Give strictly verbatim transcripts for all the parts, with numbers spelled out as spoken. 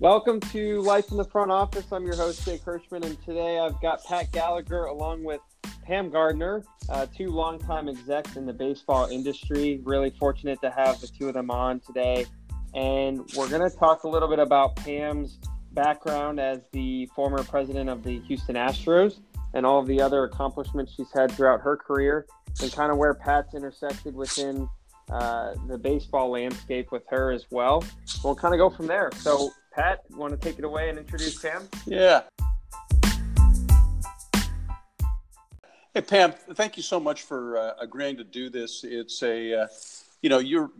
Welcome to Life in the Front Office. I'm your host, Jay Kirschman, and today I've got Pat Gallagher along with Pam Gardner, uh, two longtime execs in the baseball industry. Really fortunate to have the two of them on today. And we're going to talk a little bit about Pam's background as the former president of the Houston Astros and all of the other accomplishments she's had throughout her career, and kind of where Pat's intersected within uh, the baseball landscape with her as well. We'll kind of go from there. So, Pat, you want to take it away and introduce Pam? Yeah. Hey, Pam, thank you so much for uh, agreeing to do this. It's a, uh, you know, you're,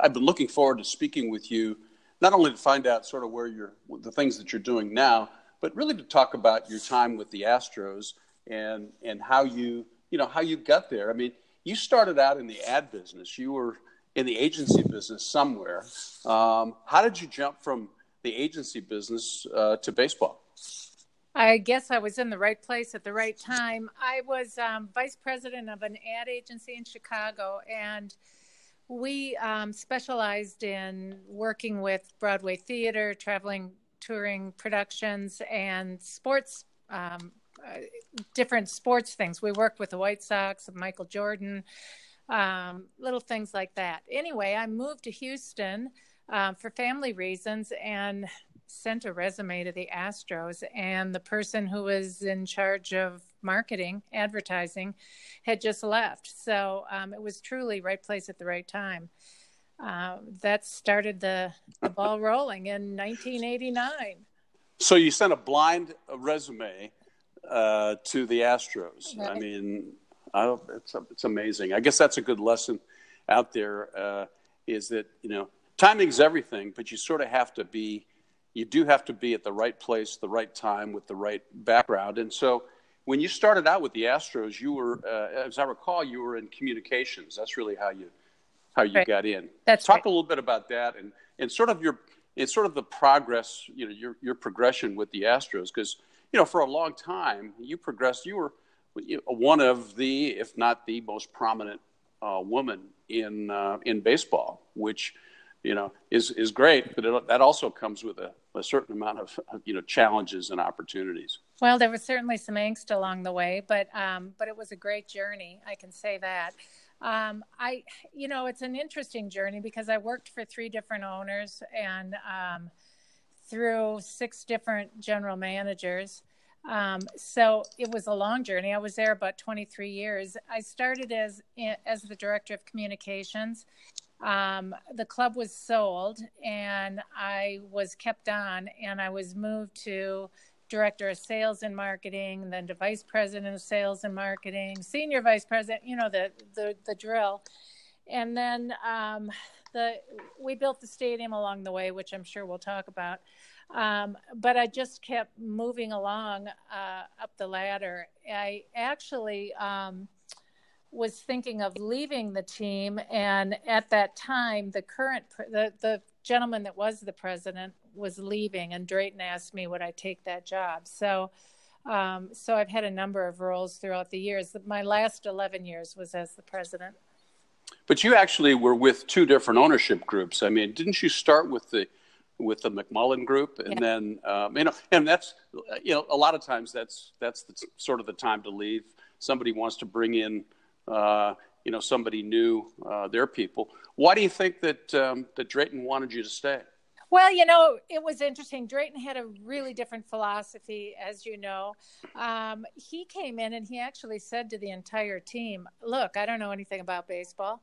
I've been looking forward to speaking with you, not only to find out sort of where you're, the things that you're doing now, but really to talk about your time with the Astros and, and how you, you know, how you got there. I mean, you started out in the ad business. You were in the agency business somewhere. Um, how did you jump from the agency business uh, to baseball? I guess I was in the right place at the right time. I was um, vice president of an ad agency in Chicago, and we um, specialized in working with Broadway theater, traveling, touring productions, and sports, um, uh, different sports things. We worked with the White Sox, Michael Jordan, um, little things like that. Anyway, I moved to Houston um, for family reasons, and sent a resume to the Astros, and the person who was in charge of marketing, advertising, had just left. So um, it was truly right place at the right time. Uh, that started the, the ball rolling in nineteen eighty-nine. So you sent a blind resume uh, to the Astros. Right. I mean, I don't, it's, it's amazing. I guess that's a good lesson out there uh, is that, you know, timing's everything, but you sort of have to be You do have to be at the right place, the right time, with the right background. And so when you started out with the Astros, you were, uh, as I recall, you were in communications. That's really how you how you right. got in. That's Talk right. a little bit about that and, and sort of your it's sort of the progress, you know, your your progression with the Astros, because, you know, for a long time you progressed. You were one of the, if not the most prominent uh, woman in uh, in baseball, which, you know, is, is great, but it, that also comes with a, a certain amount of, you know, challenges and opportunities. Well, there was certainly some angst along the way, but um, but it was a great journey. I can say that. Um, I, you know, it's an interesting journey because I worked for three different owners and um, through six different general managers. Um, so it was a long journey. I was there about twenty-three years. I started as as the director of communications. Um, the club was sold and I was kept on, and I was moved to director of sales and marketing, then to vice president of sales and marketing, senior vice president, you know, the, the, the drill. And then, um, the, we built the stadium along the way, which I'm sure we'll talk about. Um, but I just kept moving along, uh, up the ladder. I actually, um, was thinking of leaving the team. And at that time, the current, the, the gentleman that was the president was leaving, and Drayton asked me, would I take that job? So, um, so I've had a number of roles throughout the years. My last eleven years was as the president. But you actually were with two different ownership groups. I mean, didn't you start with the, with the McMullen group? And yeah. then, um, you know, and that's, you know, a lot of times that's, that's the, sort of the time to leave. Somebody wants to bring in, Uh, you know, somebody knew uh, their people. Why do you think that um, that Drayton wanted you to stay? Well, you know, it was interesting. Drayton had a really different philosophy, as you know. Um, he came in and he actually said to the entire team, look, I don't know anything about baseball.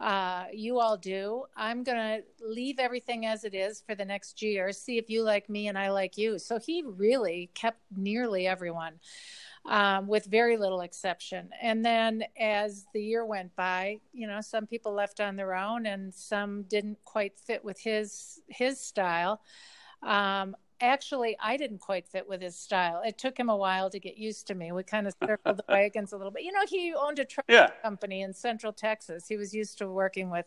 Uh, you all do. I'm going to leave everything as it is for the next year, see if you like me and I like you. So he really kept nearly everyone. Um, with very little exception. And then as the year went by, you know, some people left on their own and some didn't quite fit with his his style. Um, actually, I didn't quite fit with his style. It took him a while to get used to me. We kind of circled the wagons a little bit. You know, he owned a truck yeah. company in Central Texas. He was used to working with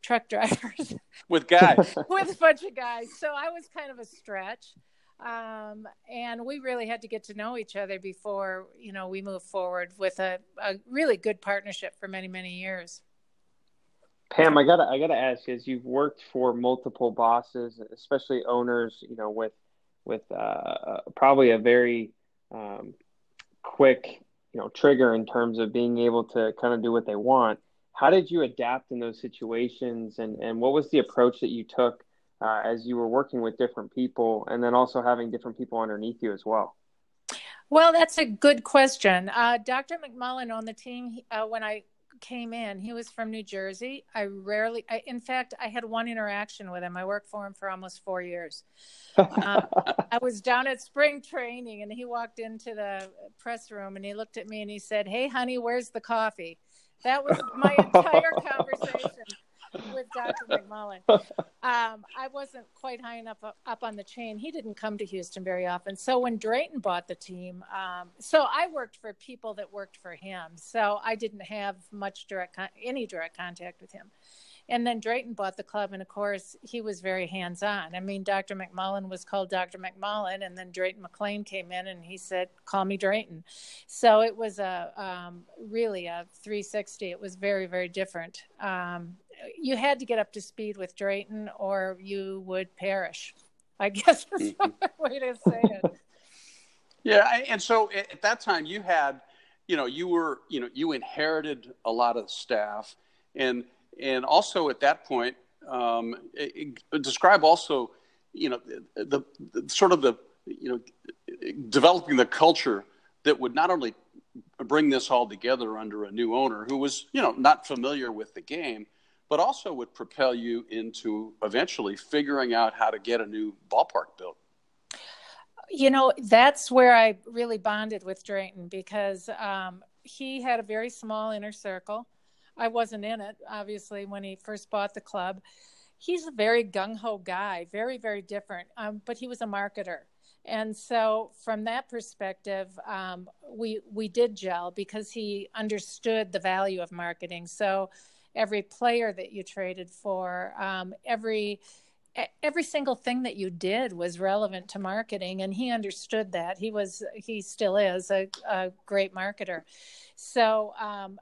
truck drivers. With guys. With a bunch of guys. So I was kind of a stretch. Um, and we really had to get to know each other before, you know, we moved forward with a, a really good partnership for many, many years. Pam, I gotta, I gotta ask, as you've worked for multiple bosses, especially owners, you know, with, with uh, probably a very um, quick, you know, trigger in terms of being able to kind of do what they want. How did you adapt in those situations, and, and what was the approach that you took uh, as you were working with different people, and then also having different people underneath you as well? Well, that's a good question. Uh, Doctor McMullen on the team, uh, when I came in, he was from New Jersey. I rarely, I, in fact, I had one interaction with him. I worked for him for almost four years. um, I was down at spring training, and he walked into the press room, and he looked at me and he said, "Hey, honey, where's the coffee?" That was my entire conversation with Doctor McMullen. Um, I wasn't quite high enough up, up on the chain. He didn't come to Houston very often. So when Drayton bought the team, um, so I worked for people that worked for him. So I didn't have much direct, con- any direct contact with him. And then Drayton bought the club, and of course, he was very hands-on. I mean, Doctor McMullen was called Doctor McMullen, and then Drayton McLane came in, and he said, "Call me Drayton." So it was a um, really a three sixty. It was very, very different. Um, you had to get up to speed with Drayton, or you would perish, I guess is the way to say it. Yeah, and so at that time, you had, you know, you were, you know, you inherited a lot of staff, and And also at that point, um, it, it describe also, you know, the, the, the sort of the, you know, developing the culture that would not only bring this all together under a new owner who was, you know, not familiar with the game, but also would propel you into eventually figuring out how to get a new ballpark built. You know, that's where I really bonded with Drayton, because um, he had a very small inner circle. I wasn't in it, obviously, when he first bought the club. He's a very gung-ho guy, very, very different, um, but he was a marketer. And so from that perspective, um, we we did gel because he understood the value of marketing. So every player that you traded for, um, every every single thing that you did was relevant to marketing, and he understood that. He was, he still is a, a great marketer. So um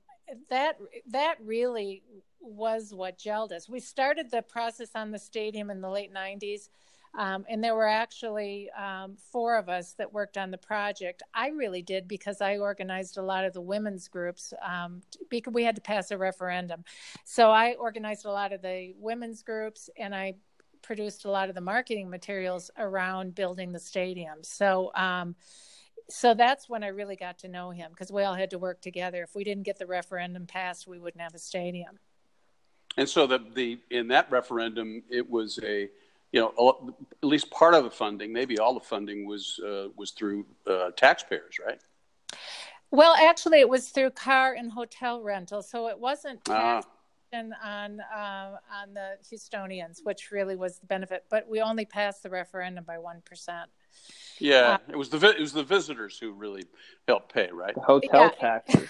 That that really was what gelled us. We started the process on the stadium in the late nineties, um, and there were actually um, four of us that worked on the project. I really did, because I organized a lot of the women's groups, um, because we had to pass a referendum. So I organized a lot of the women's groups, and I produced a lot of the marketing materials around building the stadium. So um So that's when I really got to know him, because we all had to work together. If we didn't get the referendum passed, we wouldn't have a stadium. And so the, the in that referendum, it was a, you know, at least part of the funding, maybe all the funding was uh, was through uh, taxpayers, right? Well, actually, it was through car and hotel rental. So it wasn't tax ah. on, uh, on the Houstonians, which really was the benefit. But we only passed the referendum by one percent. Yeah, it was the it was the visitors who really helped pay, right? The hotel yeah. taxes.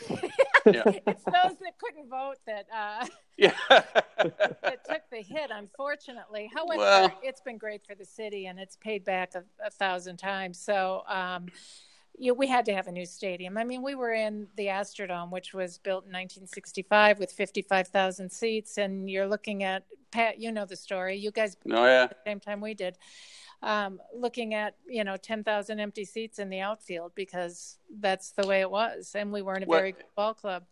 Yeah. It's those that couldn't vote that uh, yeah. that took the hit, unfortunately. However, well, it's been great for the city, and it's paid back a, a thousand times. So um, you, we had to have a new stadium. I mean, we were in the Astrodome, which was built in nineteen sixty-five with fifty-five thousand seats, and you're looking at, Pat, you know the story. You guys oh, yeah. at the same time we did. Um, looking at, you know, ten thousand empty seats in the outfield, because that's the way it was. And we weren't a well, very good ball club.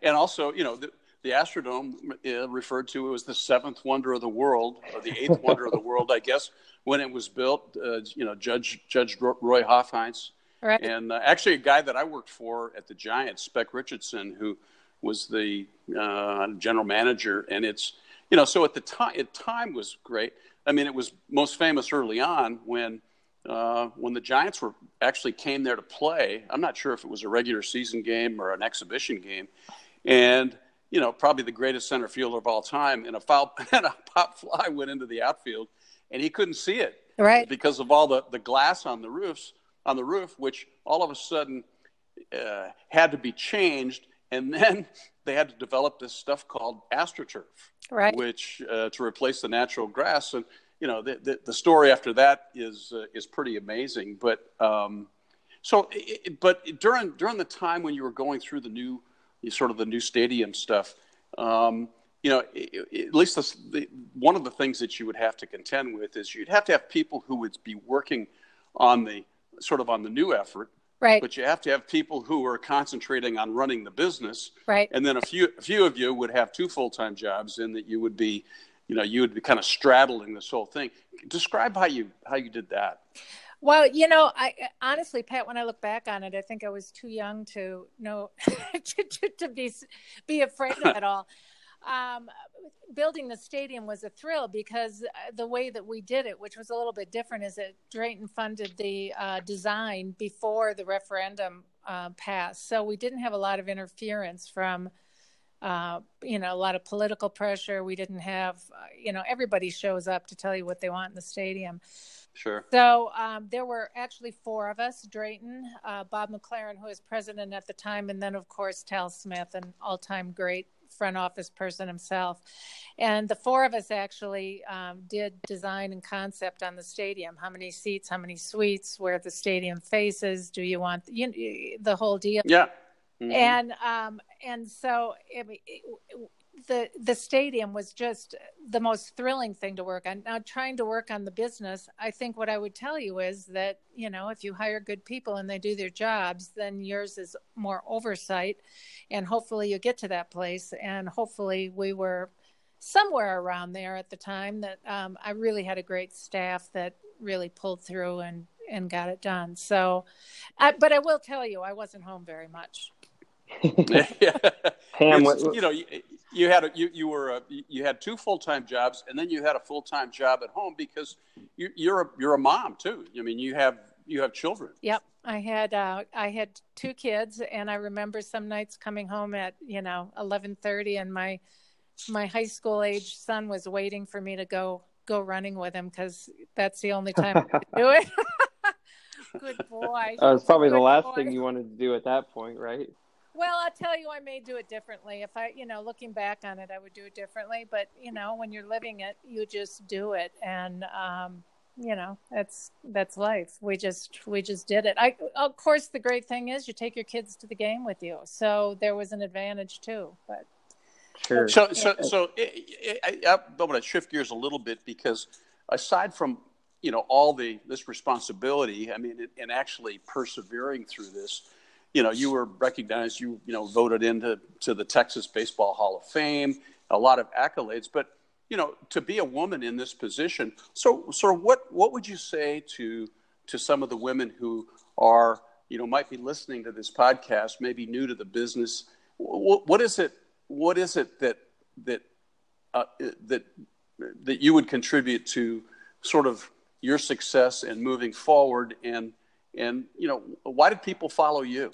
And also, you know, the, the Astrodome uh, referred to it was the seventh wonder of the world, or the eighth wonder of the world, I guess, when it was built, uh, you know, Judge Judge Roy Hofheinz. Right. And uh, actually a guy that I worked for at the Giants, Speck Richardson, who was the uh, general manager. And it's, you know, so at the time, at time was great. I mean, it was most famous early on when uh, when the Giants were actually came there to play. I'm not sure if it was a regular season game or an exhibition game. And, you know, probably the greatest center fielder of all time. And a foul and a pop fly went into the outfield, and he couldn't see it. Right. Because of all the, the glass on the roofs on the roof, which all of a sudden uh, had to be changed. And then they had to develop this stuff called AstroTurf, right? Which uh, to replace the natural grass. And you know, the the, the story after that is uh, is pretty amazing. But um, so, it, but during during the time when you were going through the new sort of the new stadium stuff, um, you know, at least this, the, one of the things that you would have to contend with is you'd have to have people who would be working on the sort of on the new effort. Right. But you have to have people who are concentrating on running the business. Right. And then a few a few of you would have two full-time jobs, and that you would be, you know, you would be kind of straddling this whole thing. Describe how you how you did that. Well, you know, I honestly, Pat, when I look back on it, I think I was too young to know to, to, to be be afraid of it all. Um, building the stadium was a thrill because the way that we did it, which was a little bit different, is that Drayton funded the uh, design before the referendum uh, passed. So we didn't have a lot of interference from, uh, you know, a lot of political pressure. We didn't have, uh, you know, everybody shows up to tell you what they want in the stadium. Sure. So um, there were actually four of us, Drayton, uh, Bob McLaren, who was president at the time, and then, of course, Tal Smith, an all-time great front office person himself. And the four of us actually um, did design and concept on the stadium. How many seats, how many suites, where the stadium faces, do you want you, the whole deal? Yeah. Mm-hmm. And um, and so it, it, The the stadium was just the most thrilling thing to work on. Now, trying to work on the business, I think what I would tell you is that, you know, if you hire good people and they do their jobs, then yours is more oversight, and hopefully you get to that place. And hopefully we were somewhere around there at the time. That um, I really had a great staff that really pulled through and, and got it done. So, I, but I will tell you, I wasn't home very much. Yeah. Pam, what, what, you know, you, you had a, you you were a, you had two full time jobs, and then you had a full time job at home because you, you're a you're a mom too. I mean, you have you have children. Yep, I had uh, I had two kids, and I remember some nights coming home at you know eleven thirty, and my my high school age son was waiting for me to go go running with him because that's the only time I could do it. Good boy. Uh, it's probably Good the last boy. thing you wanted to do at that point, right? Well, I'll tell you, I may do it differently. If I, you know, looking back on it, I would do it differently. But, you know, when you're living it, you just do it. And, um, you know, that's that's life. We just we just did it. I, of course, the great thing is you take your kids to the game with you. So there was an advantage, too. But sure. So, yeah. so, so it, it, I, I want to shift gears a little bit because aside from, you know, all the this responsibility, I mean, it, and actually persevering through this, you know, you were recognized, you, you know, voted into to the Texas Baseball Hall of Fame, a lot of accolades, but, you know, to be a woman in this position. So, so what, what would you say to, to some of the women who are, you know, might be listening to this podcast, maybe new to the business? What, what is it, what is it that, that, uh, that, that you would contribute to sort of your success and moving forward? And, and, you know, why did people follow you?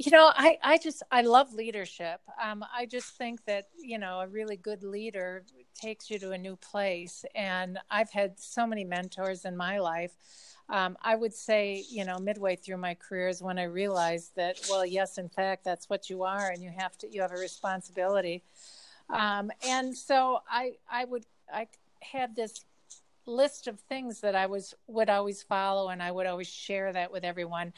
You know, I, I just, I love leadership. Um, I just think that, you know, a really good leader takes you to a new place. And I've had so many mentors in my life. Um, I would say, you know, midway through my career is when I realized that, well, yes, in fact, that's what you are. And you have to, you have a responsibility. Um, and so I, I would, I had this list of things that I was would always follow, and I would always share that with everyone.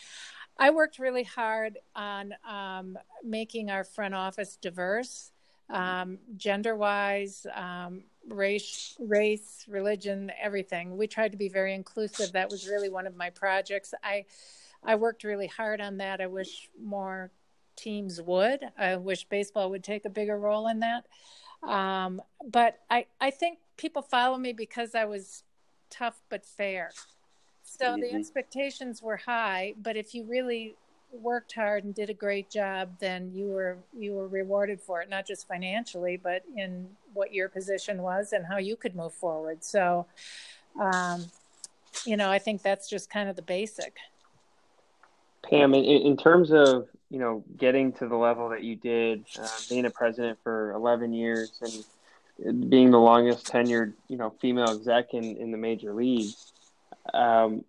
I worked really hard on um, making our front office diverse, um, gender-wise, um, race, race, religion, everything. We tried to be very inclusive. That was really one of my projects. I, I worked really hard on that. I wish more teams would. I wish baseball would take a bigger role in that. Um, but I, I think people follow me because I was tough but fair. So mm-hmm. the expectations were high, but if you really worked hard and did a great job, then you were you were rewarded for it, not just financially, but in what your position was and how you could move forward. So, um, you know, I think that's just kind of the basic. Pam, in, in terms of, you know, getting to the level that you did, uh, being a president for eleven years and being the longest tenured, you know, female exec in, in the major leagues, um,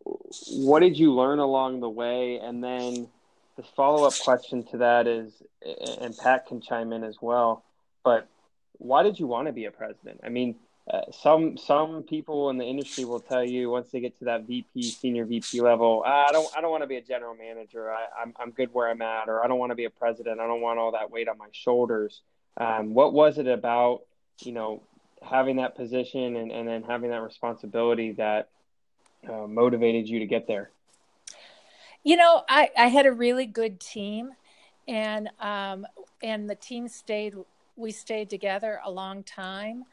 what did you learn along the way? And then the follow-up question to that is, and Pat can chime in as well, but why did you want to be a president? I mean, uh, some some people in the industry will tell you once they get to that V P, senior V P level, ah, I don't I don't want to be a general manager. I, I'm I'm good where I'm at, or I don't want to be a president. I don't want all that weight on my shoulders. Um, what was it about you know, having that position and, and then having that responsibility that uh, motivated you to get there? You know, I, I had a really good team, and um, and the team stayed. We stayed together a long time.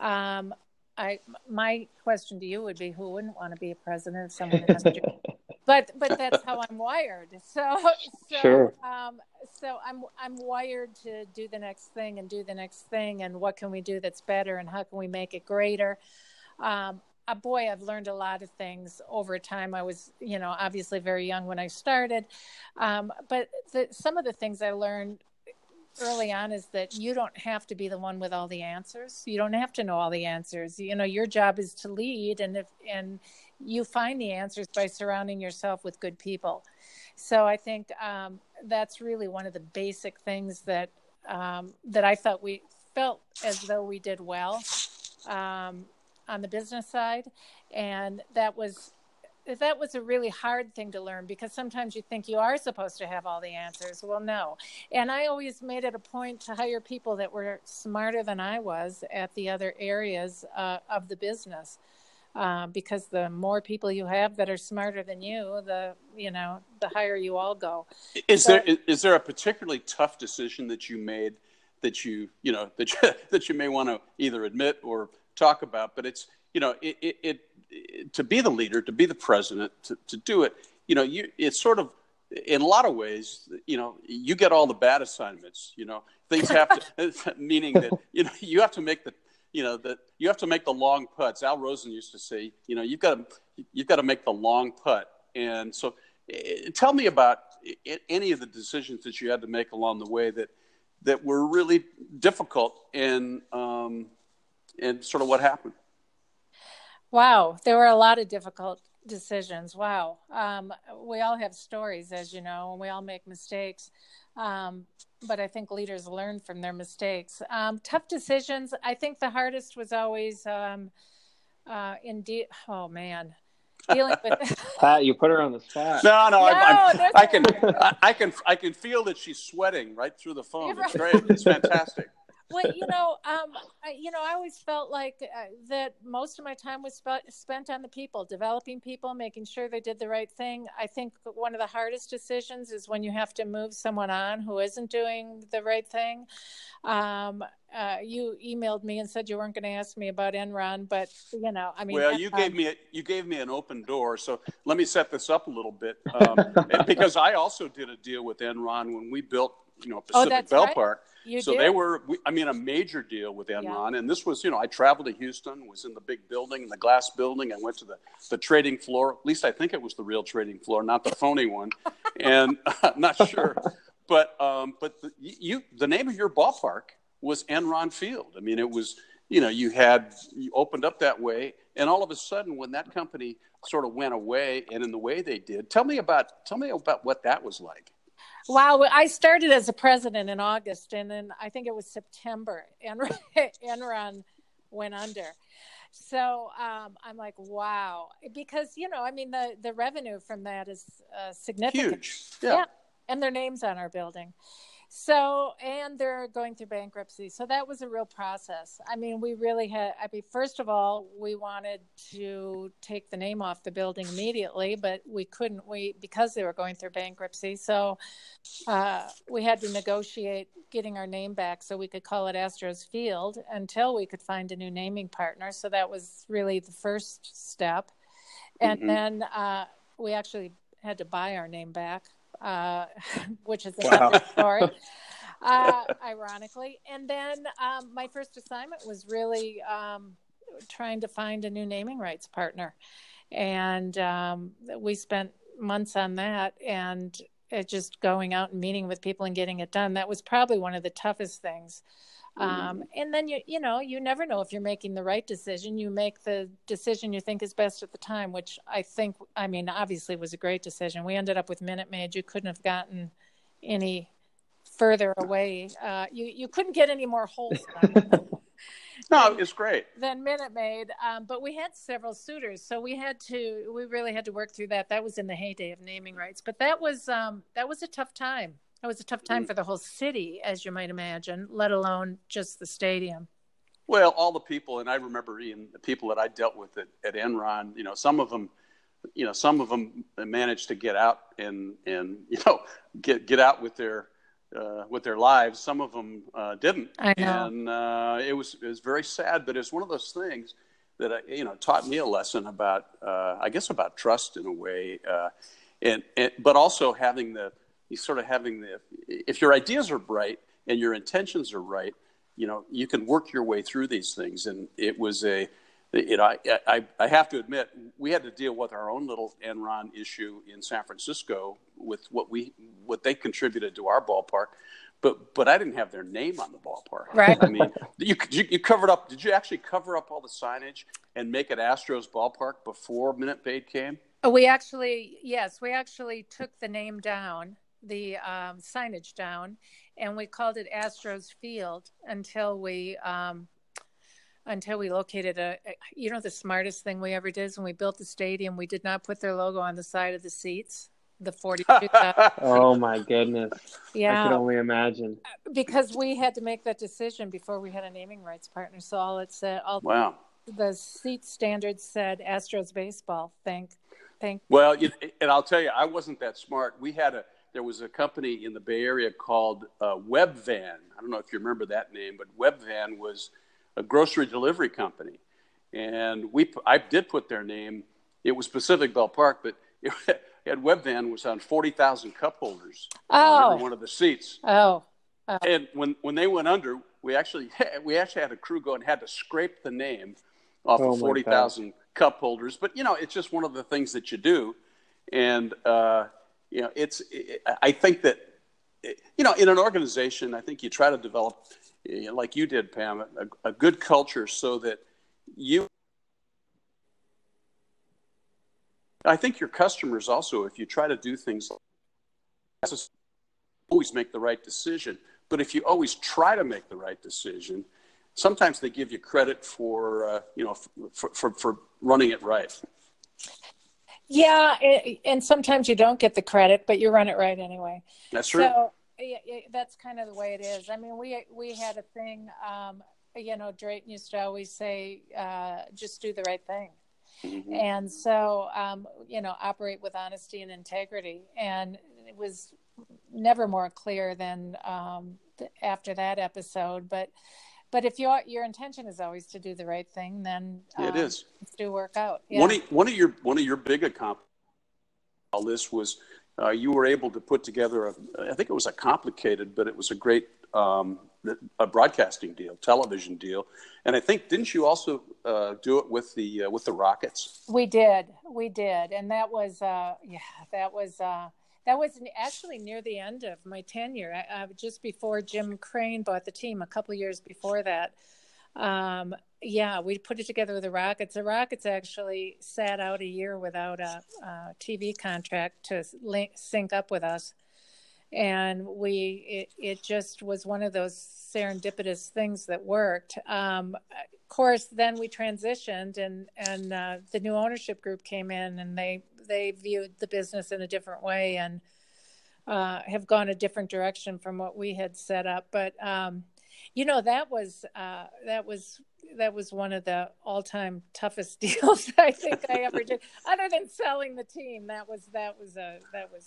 Um, I my question to you would be, who wouldn't want to be a president if someone has to? But but that's how I'm wired. So so sure. um, so I'm I'm wired to do the next thing and do the next thing, and what can we do that's better, and how can we make it greater? Um, Uh, boy, I've learned a lot of things over time. I was, you know, obviously very young when I started. Um, but the, some of the things I learned early on is that you don't have to be the one with all the answers. You don't have to know all the answers. You know, your job is to lead, and if, and you find the answers by surrounding yourself with good people. So I think um, that's really one of the basic things that um, that I felt we felt as though we did well. Um, on the business side. And that was, that was a really hard thing to learn, because sometimes you think you are supposed to have all the answers. Well, no. And I always made it a point to hire people that were smarter than I was at the other areas uh, of the business. Uh, because the more people you have that are smarter than you, the, you know, the higher you all go. Is so, there, is, is there a particularly tough decision that you made that you, you know, that you, that you may want to either admit or talk about? But it's, you know, it, it, it, it to be the leader, to be the president, to, to do it, you know, you, it's sort of, in a lot of ways, you know, you get all the bad assignments, you know, things have to, meaning that, you know, you have to make the, you know, that you have to make the long putts. Al Rosen used to say, you know, you've got to, you've got to make the long putt. And so it, tell me about it, any of the decisions that you had to make along the way that, that were really difficult and, um, and sort of what happened. Wow. There were a lot of difficult decisions. Wow. Um, we all have stories, as you know, and we all make mistakes. Um, but I think leaders learn from their mistakes. Um, tough decisions. I think the hardest was always um, uh, in de- Oh man. Dealing with Pat, you put her on the spot. No, no, no I'm, I'm, I can, I, I can, I can feel that she's sweating right through the phone. You're it's right. Great. It's fantastic. Well, you know, um, I, you know, I always felt like uh, that most of my time was sp- spent on the people, developing people, making sure they did the right thing. I think one of the hardest decisions is when you have to move someone on who isn't doing the right thing. Um, uh, you emailed me and said you weren't going to ask me about Enron, but you know, I mean, well, Enron, you gave me a, you gave me an open door, so let me set this up a little bit um, because I also did a deal with Enron when we built, you know, Pacific oh, that's Bell right. Park. You so did. They were, I mean, a major deal with Enron. Yeah. And this was, you know, I traveled to Houston, was in the big building, the glass building. I went to the, the trading floor. At least I think it was the real trading floor, not the phony one. And I'm not sure. But um, but the, you, the name of your ballpark was Enron Field. I mean, it was, you know, you had, you opened up that way. And all of a sudden, when that company sort of went away and in the way they did, tell me about tell me about what that was like. Wow. I started as a president in August, and then I think it was September, Enron, Enron went under. So um, I'm like, wow. Because, you know, I mean, the, the revenue from that is uh, significant. Huge. Yeah. yeah. And their name's on our building. So, and they're going through bankruptcy. So that was a real process. I mean, we really had, I mean, first of all, we wanted to take the name off the building immediately, but we couldn't, we, because they were going through bankruptcy. So uh, we had to negotiate getting our name back so we could call it Astros Field until we could find a new naming partner. So that was really the first step. And mm-hmm. then uh, we actually had to buy our name back. Uh, which is another wow. story, uh, ironically. And then um, my first assignment was really um, trying to find a new naming rights partner. And um, we spent months on that, and it just going out and meeting with people and getting it done. That was probably one of the toughest things. Um, and then, you you know, you never know if you're making the right decision. You make the decision you think is best at the time, which I think, I mean, obviously was a great decision. We ended up with Minute Maid. You couldn't have gotten any further away. Uh, you, you couldn't get any more wholesome. No, it's great. Then Minute Maid. Um, but we had several suitors. So we had to, we really had to work through that. That was in the heyday of naming rights. But that was, um, that was a tough time. It was a tough time for the whole city, as you might imagine, let alone just the stadium. Well, all the people, and I remember even the people that I dealt with at, at Enron, you know, some of them, you know, some of them managed to get out and, and you know, get get out with their uh, with their lives. Some of them uh, didn't. I know. And uh, it was it was very sad, but it's one of those things that, I, you know, taught me a lesson about, uh, I guess, about trust in a way, uh, and, and but also having the, you sort of having the, if your ideas are bright and your intentions are right, you know, you can work your way through these things. And it was a, you know, I, I, I have to admit, we had to deal with our own little Enron issue in San Francisco with what we, what they contributed to our ballpark, but, but I didn't have their name on the ballpark. Right. I mean, you, you, you covered up, did you actually cover up all the signage and make it Astros ballpark before Minute Maid came? We actually, yes, we actually took the name down, the um, signage down, and we called it Astros Field until we um, until we located a, a, you know, the smartest thing we ever did is when we built the stadium, we did not put their logo on the side of the seats, the forty-two. Oh, my goodness. Yeah. I can only imagine. Because we had to make that decision before we had a naming rights partner. So all it said, all wow. the, the seat standards said Astros Baseball. Thank, thank. Well, you, and I'll tell you, I wasn't that smart. We had a, There was a company in the Bay Area called uh, webvan. I don't know if you remember that name, but webvan was a grocery delivery company, and we I did put their name. It was Pacific Bell Park, but it, it webvan was on forty thousand cup holders oh. on every one of the seats. Oh. oh, and when when they went under, we actually we actually had a crew go and had to scrape the name off oh of forty thousand cup holders. But you know, it's just one of the things that you do, and. Uh, You know, it's, it, I think that, it, you know, in an organization, I think you try to develop, you know, like you did, Pam, a, a good culture so that you, I think your customers also, if you try to do things, always make the right decision. But if you always try to make the right decision, sometimes they give you credit for, uh, you know, for, for, for running it right. Yeah, it, and sometimes you don't get the credit, but you run it right anyway. That's true. So it, it, that's kind of the way it is. I mean, we we had a thing, um, you know, Drayton used to always say, uh, just do the right thing. Mm-hmm. And so, um, you know, operate with honesty and integrity. And it was never more clear than um, after that episode. But But if your your intention is always to do the right thing, then um, it is it's do work out. Yeah. One of one of your one of your big accomplishments all this was uh, you were able to put together a I think it was a complicated, but it was a great um, a broadcasting deal, television deal, and I think didn't you also uh, do it with the uh, with the Rockets? We did, we did, and that was uh, yeah, that was. Uh, That was actually near the end of my tenure, I, I, just before Jim Crane bought the team a couple of years before that. Um, yeah, we put it together with the Rockets. The Rockets actually sat out a year without a, a T V contract to link, sync up with us. And we, it, it just was one of those serendipitous things that worked. Um, of course, then we transitioned and, and uh, the new ownership group came in and they, they viewed the business in a different way and uh, have gone a different direction from what we had set up. But, um, you know, that was, uh, that was, that was one of the all-time toughest deals I think I ever did. Other than selling the team, that was that was a that was.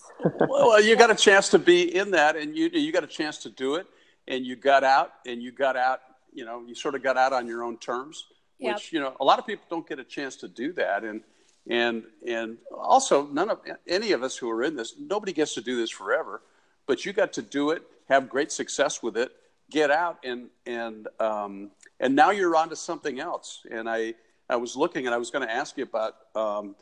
Well, you got a chance to be in that, and you you got a chance to do it, and you got out, and you got out. You know, you sort of got out on your own terms, yep. Which you know a lot of people don't get a chance to do that, and and and also none of any of us who are in this, nobody gets to do this forever, but you got to do it, have great success with it, get out, and and. Um, And now you're on to something else. And I, I was looking and I was going to ask you about, um,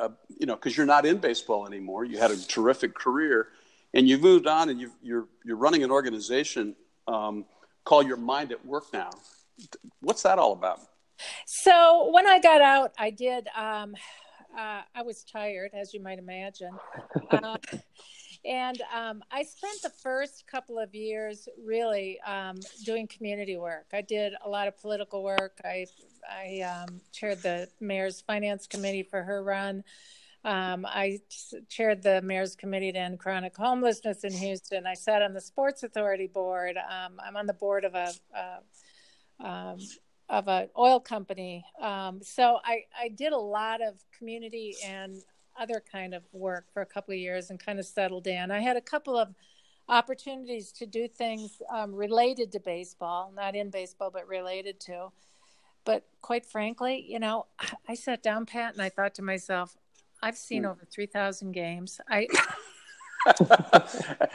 uh, you know, because you're not in baseball anymore. You had a terrific career and you've moved on and you've, you're you're running an organization um, called Your Mind at Work Now. What's that all about? So when I got out, I did, um, uh, I was tired, as you might imagine. Uh, and um, I spent the first couple of years really um, doing community work. I did a lot of political work. I I um, chaired the mayor's finance committee for her run. Um, I chaired the mayor's committee to end chronic homelessness in Houston. I sat on the Sports Authority board. Um, I'm on the board of a, a um, of an oil company. Um, so I, I did a lot of community and other kind of work for a couple of years and kind of settled in. I had a couple of opportunities to do things um, related to baseball, not in baseball, but related to. But quite frankly, you know, I sat down, Pat, and I thought to myself, I've seen over three thousand games. I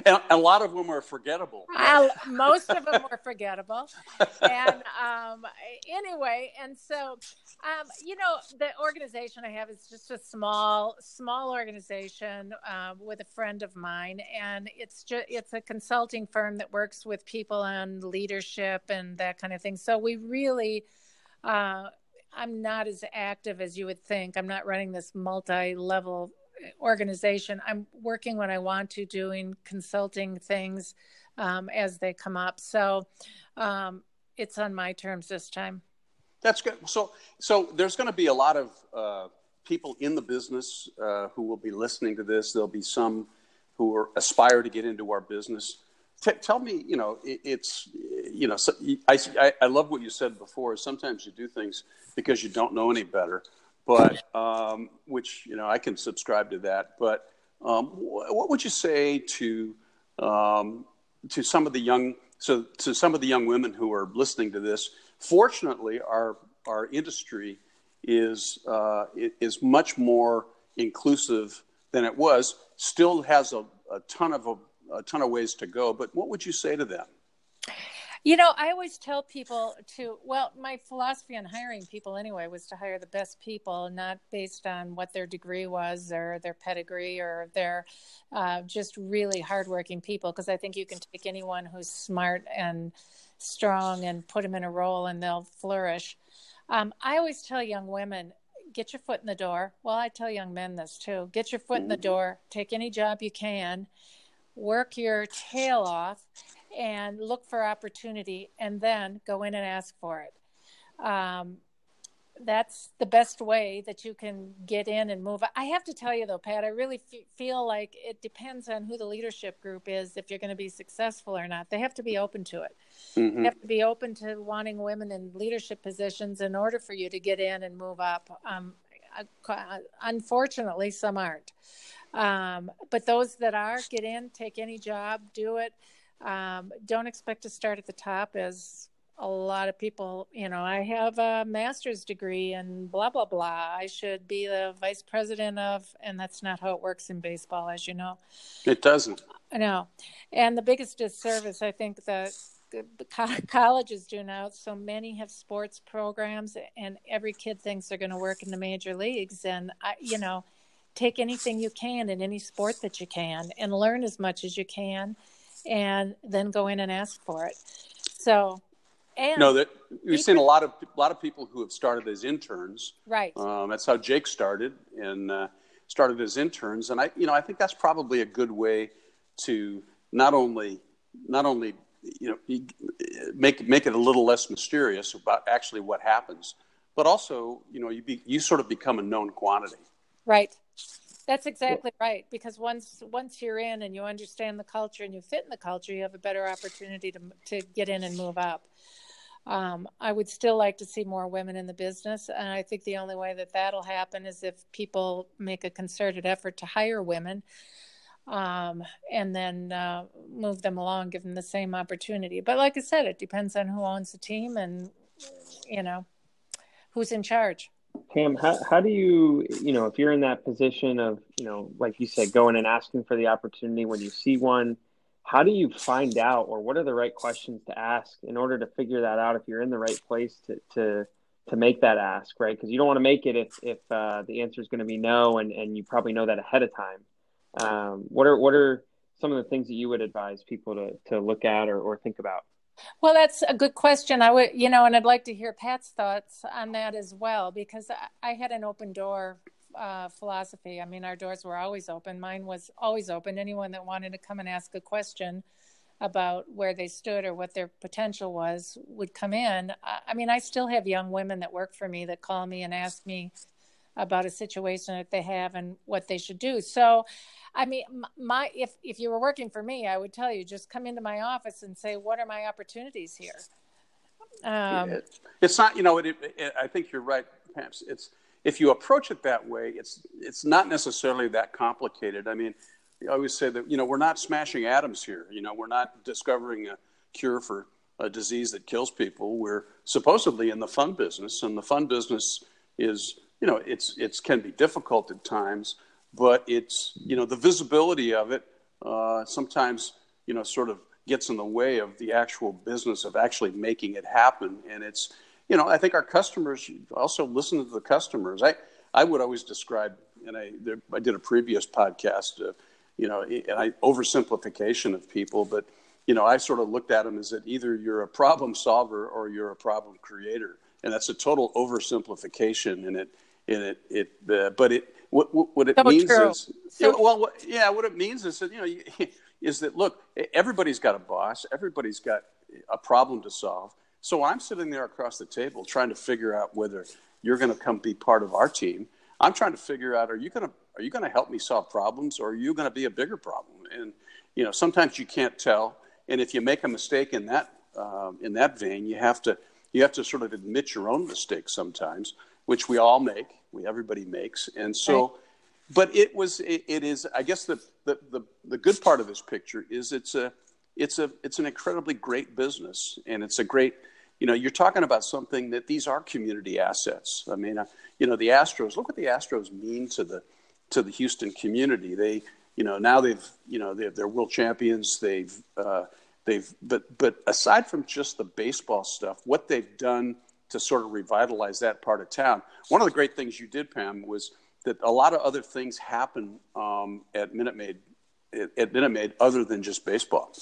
and a lot of them are forgettable. I, most of them were forgettable. And um, anyway, and so, um, you know, the organization I have is just a small, small organization uh, with a friend of mine. And it's just, it's a consulting firm that works with people on leadership and that kind of thing. So we really, uh, I'm not as active as you would think. I'm not running this multi-level organization. I'm working when I want to, doing consulting things um, as they come up. So um, it's on my terms this time. That's good. So, so there's going to be a lot of uh, people in the business uh, who will be listening to this. There'll be some who are aspire to get into our business. T- tell me, you know, it, it's, you know, so I, I, I love what you said before. Sometimes you do things because you don't know any better. But um, which, you know, I can subscribe to that. But um, wh- what would you say to um, to some of the young so to some of the young women who are listening to this? Fortunately, our our industry is uh, is much more inclusive than it was. Still has a, a ton of a, a ton of ways to go. But what would you say to them? You know, I always tell people to, well, my philosophy on hiring people anyway was to hire the best people, not based on what their degree was or their pedigree or their uh, just really hardworking people, because I think you can take anyone who's smart and strong and put them in a role and they'll flourish. Um, I always tell young women, get your foot in the door. Well, I tell young men this too. Get your foot in the door. Take any job you can. Work your tail off and look for opportunity, and then go in and ask for it. Um, that's the best way that you can get in and move. I have to tell you, though, Pat, I really f- feel like it depends on who the leadership group is if you're going to be successful or not. They have to be open to it. Mm-hmm. They have to be open to wanting women in leadership positions in order for you to get in and move up. Um, unfortunately, some aren't. Um, but those that are, get in, take any job, do it. Um, don't expect to start at the top, as a lot of people, you know, I have a master's degree and blah, blah, blah. I should be the vice president of, and that's not how it works in baseball, as you know. It doesn't. No. And the biggest disservice, I think, that the colleges do now, so many have sports programs and every kid thinks they're going to work in the major leagues. And, I, you know, take anything you can in any sport that you can and learn as much as you can. And then go in and ask for it. So, and no, that we've seen a lot of a lot of people who have started as interns. Right. Um, that's how Jake started and uh, started as interns. And I, you know, I think that's probably a good way to not only not only you know make make it a little less mysterious about actually what happens, but also you know you be, you sort of become a known quantity. Right. That's exactly right, because once once you're in and you understand the culture and you fit in the culture, you have a better opportunity to to get in and move up. Um, I would still like to see more women in the business, and I think the only way that that'll happen is if people make a concerted effort to hire women um, and then uh, move them along, give them the same opportunity. But like I said, it depends on who owns the team and, you know, who's in charge. Pam, how, how do you, you know, if you're in that position of, you know, like you said, going and asking for the opportunity when you see one, how do you find out, or what are the right questions to ask in order to figure that out if you're in the right place to to, to make that ask, right? Because you don't want to make it if, if uh, the answer is going to be no, and, and you probably know that ahead of time. Um, what are what are some of the things that you would advise people to, to look at or, or think about? Well, that's a good question. I would, you know, and I'd like to hear Pat's thoughts on that as well, because I, I had an open door uh, philosophy. I mean, our doors were always open. Mine was always open. Anyone that wanted to come and ask a question about where they stood or what their potential was would come in. I, I mean, I still have young women that work for me that call me and ask me about a situation that they have and what they should do. So, I mean, my if, if you were working for me, I would tell you, just come into my office and say, what are my opportunities here? Um, it, it's not, you know, it, it, it, I think you're right, Pam. It's, if you approach it that way, it's it's not necessarily that complicated. I mean, I always say that, you know, we're not smashing atoms here. You know, we're not discovering a cure for a disease that kills people. We're supposedly in the fun business, and the fun business is, you know, it's it's can be difficult at times, but it's, you know, the visibility of it uh, sometimes, you know, sort of gets in the way of the actual business of actually making it happen. And it's, you know, I think our customers also listen to the customers. I, I would always describe, and I there, I did a previous podcast, uh, you know, and I oversimplification of people, but, you know, I sort of looked at them as that either you're a problem solver or you're a problem creator. And that's a total oversimplification in it. In it, it uh, but it what, what, what it so means true. is so yeah, well, what, yeah, what it means is that, you know, you, is that look, everybody's got a boss, everybody's got a problem to solve. So I'm sitting there across the table trying to figure out whether you're going to come be part of our team. I'm trying to figure out, are you going to are you going to help me solve problems, or are you going to be a bigger problem? And you know, sometimes you can't tell. And if you make a mistake in that um, in that vein, you have to you have to sort of admit your own mistakes sometimes, which we all make, we everybody makes. And so, right. but it was it, it is I guess the, the the the good part of this picture is it's a it's a it's an incredibly great business, and it's a great. You know, you're talking about something that these are community assets. I mean, uh, you know, the Astros, look what the Astros mean to the to the Houston community. They, you know, now they've, you know, they're, they're world champions. They've, uh, they've, but but aside from just the baseball stuff, what they've done to sort of revitalize that part of town. One of the great things you did, Pam, was that a lot of other things happen um, at Minute Maid, at, at Minute Maid other than just baseball.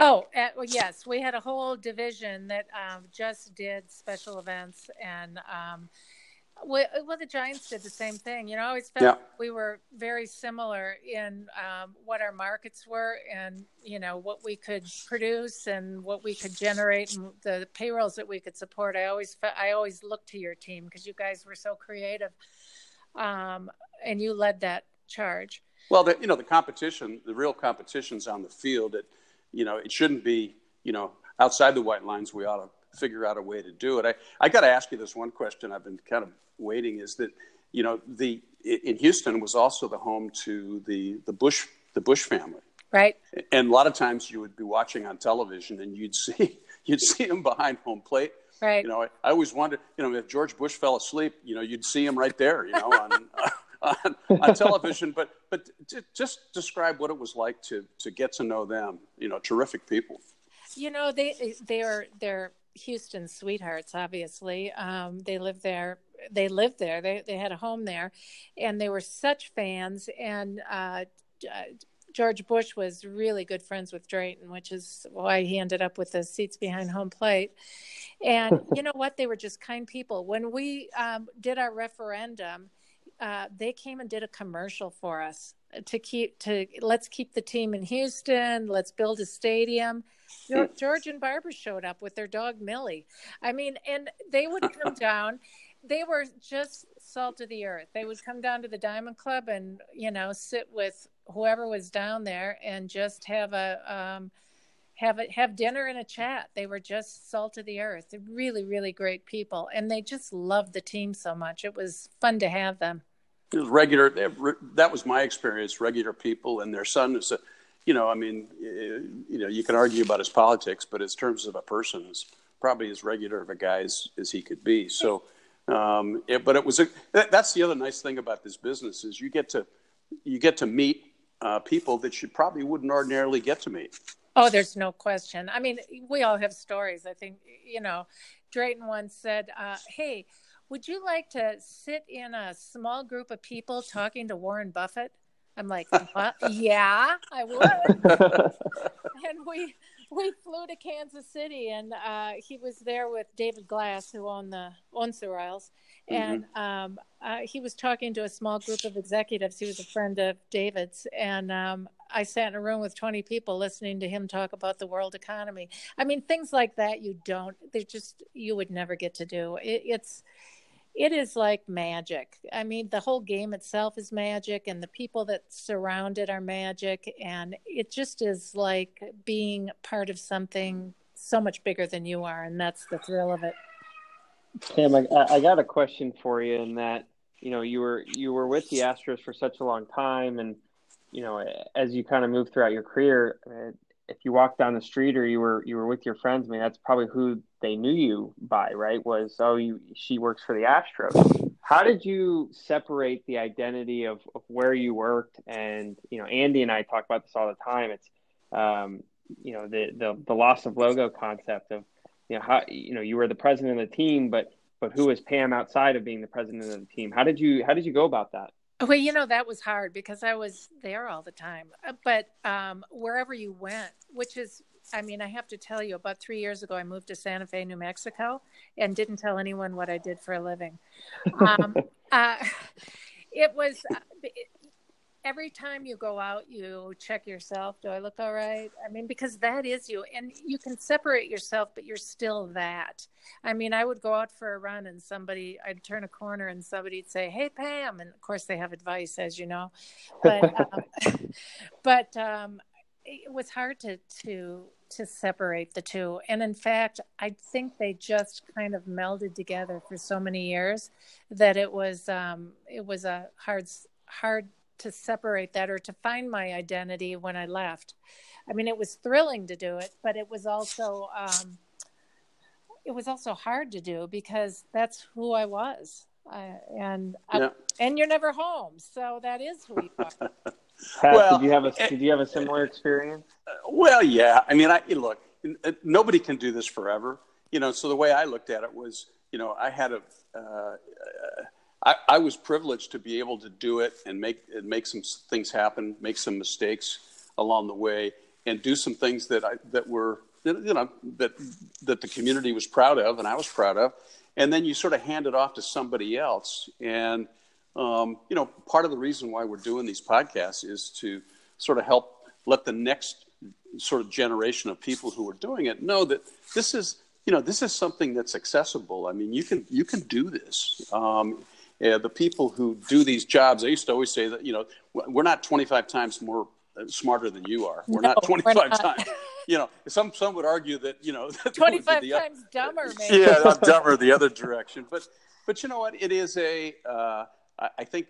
Oh, at, well, yes. We had a whole division that um, just did special events. And, um, we, well, the Giants did the same thing. You know, I always felt yeah. we were very similar in um, what our markets were and, you know, what we could produce and what we could generate and the payrolls that we could support. I always fe- I always looked to your team because you guys were so creative um, and you led that charge. Well, the, you know, the competition, the real competition's on the field at, you know, it shouldn't be, you know, outside the white lines, we ought to figure out a way to do it. I, I got to ask you this one question I've been kind of waiting is that, you know, the in Houston was also the home to the, the Bush, the Bush family. Right. And a lot of times you would be watching on television and you'd see, you'd see them behind home plate. Right. You know, I, I always wondered, you know, if George Bush fell asleep, you know, you'd see him right there, you know, on on, on television, but but t- just describe what it was like to to get to know them. You know, terrific people. You know, they they are they're Houston sweethearts. Obviously, um, they live there. They lived there. They they had a home there, and they were such fans. And uh, George Bush was really good friends with Drayton, which is why he ended up with the seats behind home plate. And you know what? They were just kind people. When we um, did our referendum. Uh, they came and did a commercial for us to keep to let's keep the team in Houston. Let's build a stadium. George and Barbara showed up with their dog, Millie. I mean, and they would come down. They were just salt of the earth. They would come down to the Diamond Club and, you know, sit with whoever was down there and just have a, um, have a, have dinner and a chat. They were just salt of the earth. They're really, really great people. And they just loved the team so much. It was fun to have them. It was regular. They have, that was my experience, regular people and their son is, a, you know, I mean, you know, you can argue about his politics, but in terms of a person, it's probably as regular of a guy as, as he could be. So, um, it, but it was, a, that, that's the other nice thing about this business is you get to, you get to meet uh, people that you probably wouldn't ordinarily get to meet. Oh, there's no question. I mean, we all have stories. I think, you know, Drayton once said, uh, hey, would you like to sit in a small group of people talking to Warren Buffett? I'm like, what? Yeah, I would. And we we flew to Kansas City, and uh, he was there with David Glass, who owned the, owns the Royals. And mm-hmm. um, uh, he was talking to a small group of executives. He was a friend of David's. And um, I sat in a room with twenty people listening to him talk about the world economy. I mean, things like that you don't, they're just, you would never get to do. It, it's, it is like magic. I mean, the whole game itself is magic, and the people that surround it are magic. And it just is like being part of something so much bigger than you are, and that's the thrill of it. Pam, I, I got a question for you in that, you know, you were you were with the Astros for such a long time, and, you know, as you kind of move throughout your career, uh, if you walked down the street or you were you were with your friends, I mean, that's probably who they knew you by, right? Was, oh, you, she works for the Astros. How did you separate the identity of, of where you worked? And, you know, Andy and I talk about this all the time. It's, um, you know, the, the the loss of logo concept of, you know, how, you know, you were the president of the team, but but who is Pam outside of being the president of the team? How did you how did you go about that? Well, you know, that was hard because I was there all the time. But um, wherever you went, which is, I mean, I have to tell you, about three years ago, I moved to Santa Fe, New Mexico, and didn't tell anyone what I did for a living. Um, uh, it was it, every time you go out, you check yourself. Do I look all right? I mean, because that is you. And you can separate yourself, but you're still that. I mean, I would go out for a run and somebody, I'd turn a corner and somebody'd say, hey, Pam. And of course they have advice, as you know. But, um, but um, it was hard to, to, to separate the two. And in fact, I think they just kind of melded together for so many years that it was, um, it was a hard, hard, to separate that or to find my identity when I left. I mean, it was thrilling to do it, but it was also, um, it was also hard to do because that's who I was. I, and, yeah. I, and you're never home. So that is who you are. Pat, well, did you have a, did you have a similar experience? Well, yeah. I mean, I, look, nobody can do this forever, you know? So the way I looked at it was, you know, I had a, uh, I, I was privileged to be able to do it and make make some things happen, make some mistakes along the way, and do some things that I that were you know that that the community was proud of and I was proud of, and then you sort of hand it off to somebody else. And um, you know, part of the reason why we're doing these podcasts is to sort of help let the next sort of generation of people who are doing it know that this is you know this is something that's accessible. I mean, you can you can do this. Um, Yeah, the people who do these jobs, I used to always say that, you know, we're not twenty-five times more uh, smarter than you are. We're no, not twenty-five we're not. times, you know, some some would argue that, you know, that twenty-five the, times uh, dumber, maybe. Yeah, I'm dumber the other direction. But, but you know what, it is a, uh, I, I think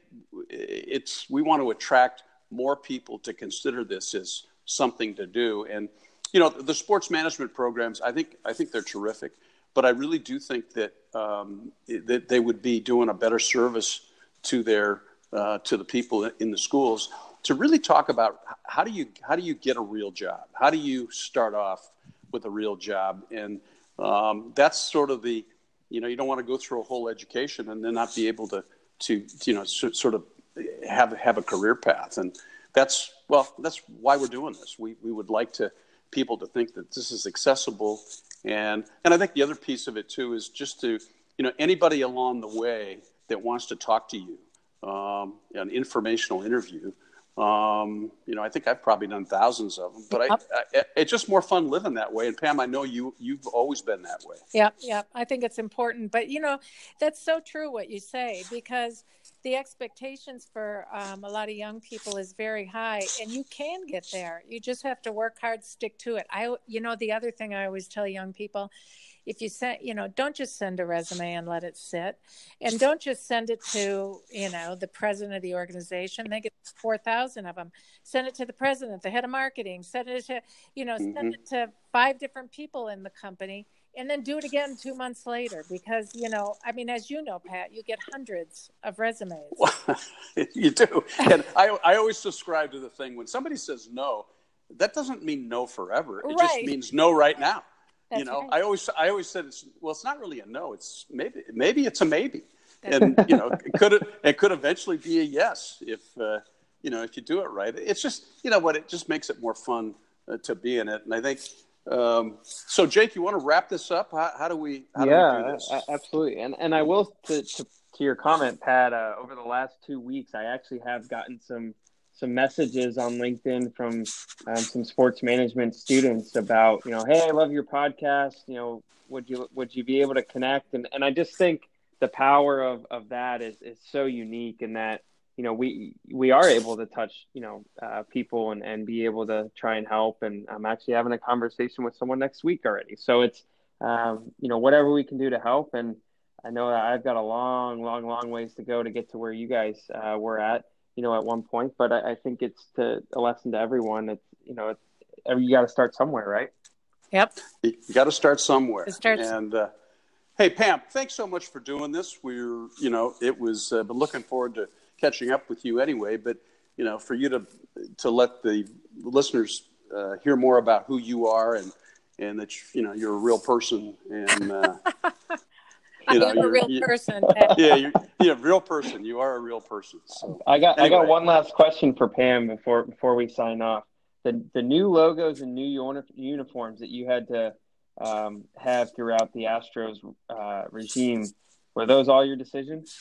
it's, we want to attract more people to consider this as something to do. And, you know, the sports management programs, I think, I think they're terrific. But I really do think that um, that they would be doing a better service to their uh, to the people in the schools to really talk about how do you how do you get a real job? How do you start off with a real job? And um, that's sort of the you know you don't want to go through a whole education and then not be able to to you know so, sort of have have a career path. And that's well that's why we're doing this. We we would like to. people to think that this is accessible. And, and I think the other piece of it too, is just to, you know, anybody along the way that wants to talk to you, um, an informational interview, um, you know, I think I've probably done thousands of them, but I, I, it's just more fun living that way. And Pam, I know you, you've always been that way. Yeah. Yeah. I think it's important, but you know, that's so true what you say, because the expectations for um, a lot of young people is very high, and you can get there. You just have to work hard, stick to it. I, you know, the other thing I always tell young people, if you send, you know, don't just send a resume and let it sit, and don't just send it to, you know, the president of the organization. They get four thousand of them. Send it to the president, the head of marketing. Send it to, you know, send mm-hmm. it to five different people in the company. And then do it again two months later because, you know, I mean, as you know, Pat, you get hundreds of resumes. You do. And I, I always subscribe to the thing when somebody says no, that doesn't mean no forever. It right. just means no right now. That's you know, right. I always I always said, it's, well, it's not really a no. It's maybe maybe it's a maybe. That's and, right. you know, it could it could eventually be a yes if, uh, you know, if you do it right. It's just, you know what, it just makes it more fun uh, to be in it. And I think. Um, so Jake, you want to wrap this up? How, how do we, how yeah, do we do this? Absolutely. And, and I will to, to, to your comment, Pat, uh, over the last two weeks, I actually have gotten some, some messages on LinkedIn from um, some sports management students about, you know, hey, I love your podcast. You know, would you, would you be able to connect? And, and I just think the power of, of that is, is so unique in that, you know, we we are able to touch, you know, uh, people and, and be able to try and help. And I'm actually having a conversation with someone next week already. So it's, um, you know, whatever we can do to help. And I know that I've got a long, long, long ways to go to get to where you guys uh, were at, you know, at one point. But I, I think it's to, a lesson to everyone. It's, you know, it's, you got to start somewhere, right? Yep. You got to start somewhere. And uh, hey, Pam, thanks so much for doing this. We're, you know, it was, uh, been looking forward to catching up with you anyway. But, you know, for you to to let the listeners uh, hear more about who you are and, and that, you know, you're a real person. And, uh, you know, I'm you're a real you're, person. Yeah, you're, you're a real person. You are a real person. So, I got anyway. I got one last question for Pam before before we sign off. The the new logos and new uniforms that you had to um, have throughout the Astros uh, regime, were those all your decisions?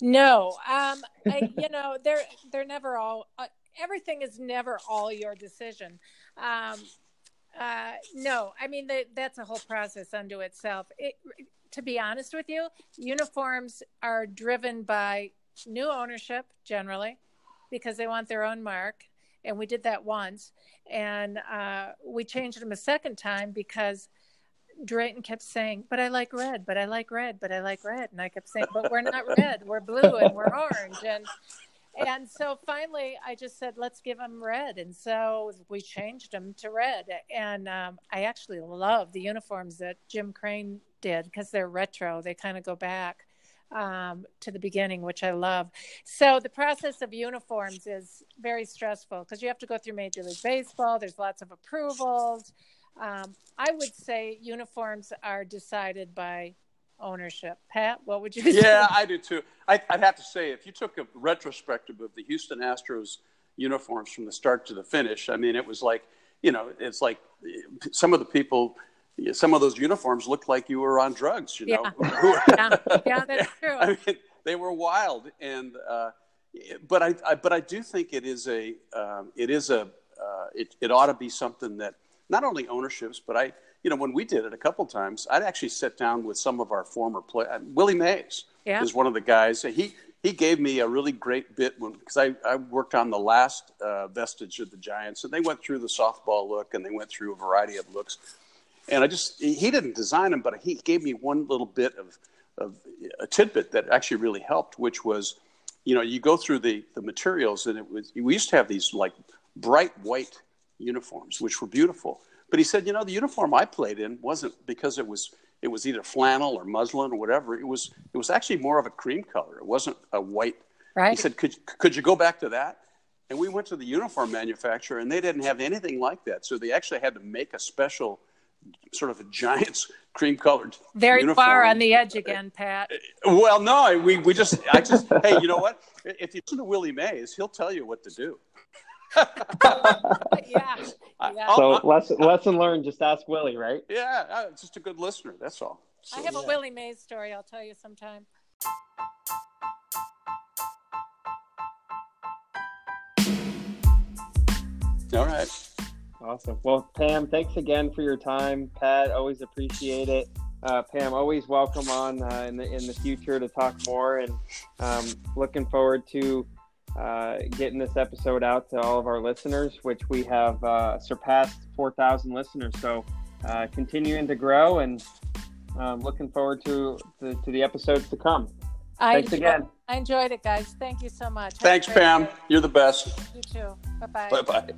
No, um, I, you know they're they're never all. Uh, everything is never all your decision. Um, uh, no, I mean they, that's a whole process unto itself. It, to be honest with you, uniforms are driven by new ownership generally because they want their own mark. And we did that once, and uh, we changed them a second time because Drayton kept saying, but I like red, but I like red, but I like red. And I kept saying, but we're not red, we're blue and we're orange. And and so finally I just said, let's give them red. And so we changed them to red. And um, I actually love the uniforms that Jim Crane did because they're retro. They kind of go back um to the beginning, which I love. So the process of uniforms is very stressful because you have to go through Major League Baseball. There's lots of approvals. um I would say uniforms are decided by ownership. Pat, what would you say? Yeah, I do too. I, I'd have to say, if you took a retrospective of the Houston Astros uniforms from the start to the finish, I mean, it was like, you know, it's like some of the people, some of those uniforms looked like you were on drugs, you know. Yeah, yeah. Yeah, that's true. I mean, they were wild, and uh, but I, I but I do think it is a um, it is a uh, it it ought to be something that not only ownerships, but I you know when we did it a couple times, I'd actually sit down with some of our former play. Willie Mays yeah. is one of the guys. He he gave me a really great bit when because I I worked on the last uh, vestige of the Giants, and they went through the softball look, and they went through a variety of looks. And I just, he didn't design them, but he gave me one little bit of, of a tidbit that actually really helped, which was, you know, you go through the, the materials, and it was, we used to have these like bright white uniforms, which were beautiful. But he said, you know, the uniform I played in wasn't because it was, it was either flannel or muslin or whatever. It was, it was actually more of a cream color. It wasn't a white. Right. He said, could, could you go back to that? And we went to the uniform manufacturer, and they didn't have anything like that. So they actually had to make a special sort of a Giants cream-colored very uniform. Far on the edge again, Pat. Well, no, we, we just, I just, hey, you know what? If you listen to Willie Mays, he'll tell you what to do. yeah. yeah. So lesson, lesson learned, just ask Willie, right? Yeah, just a good listener, that's all. So, I have yeah. a Willie Mays story I'll tell you sometime. All right. Awesome. Well, Pam, thanks again for your time. Pat, always appreciate it. Uh, Pam, always welcome on uh, in the in the future to talk more. And um, looking forward to uh, getting this episode out to all of our listeners, which we have uh, surpassed four thousand listeners. So uh, continuing to grow, and uh, looking forward to, to to the episodes to come. I thanks enjoy- again. I enjoyed it, guys. Thank you so much. Thanks, Pam. Day. You're the best. You too. Bye-bye. Bye-bye.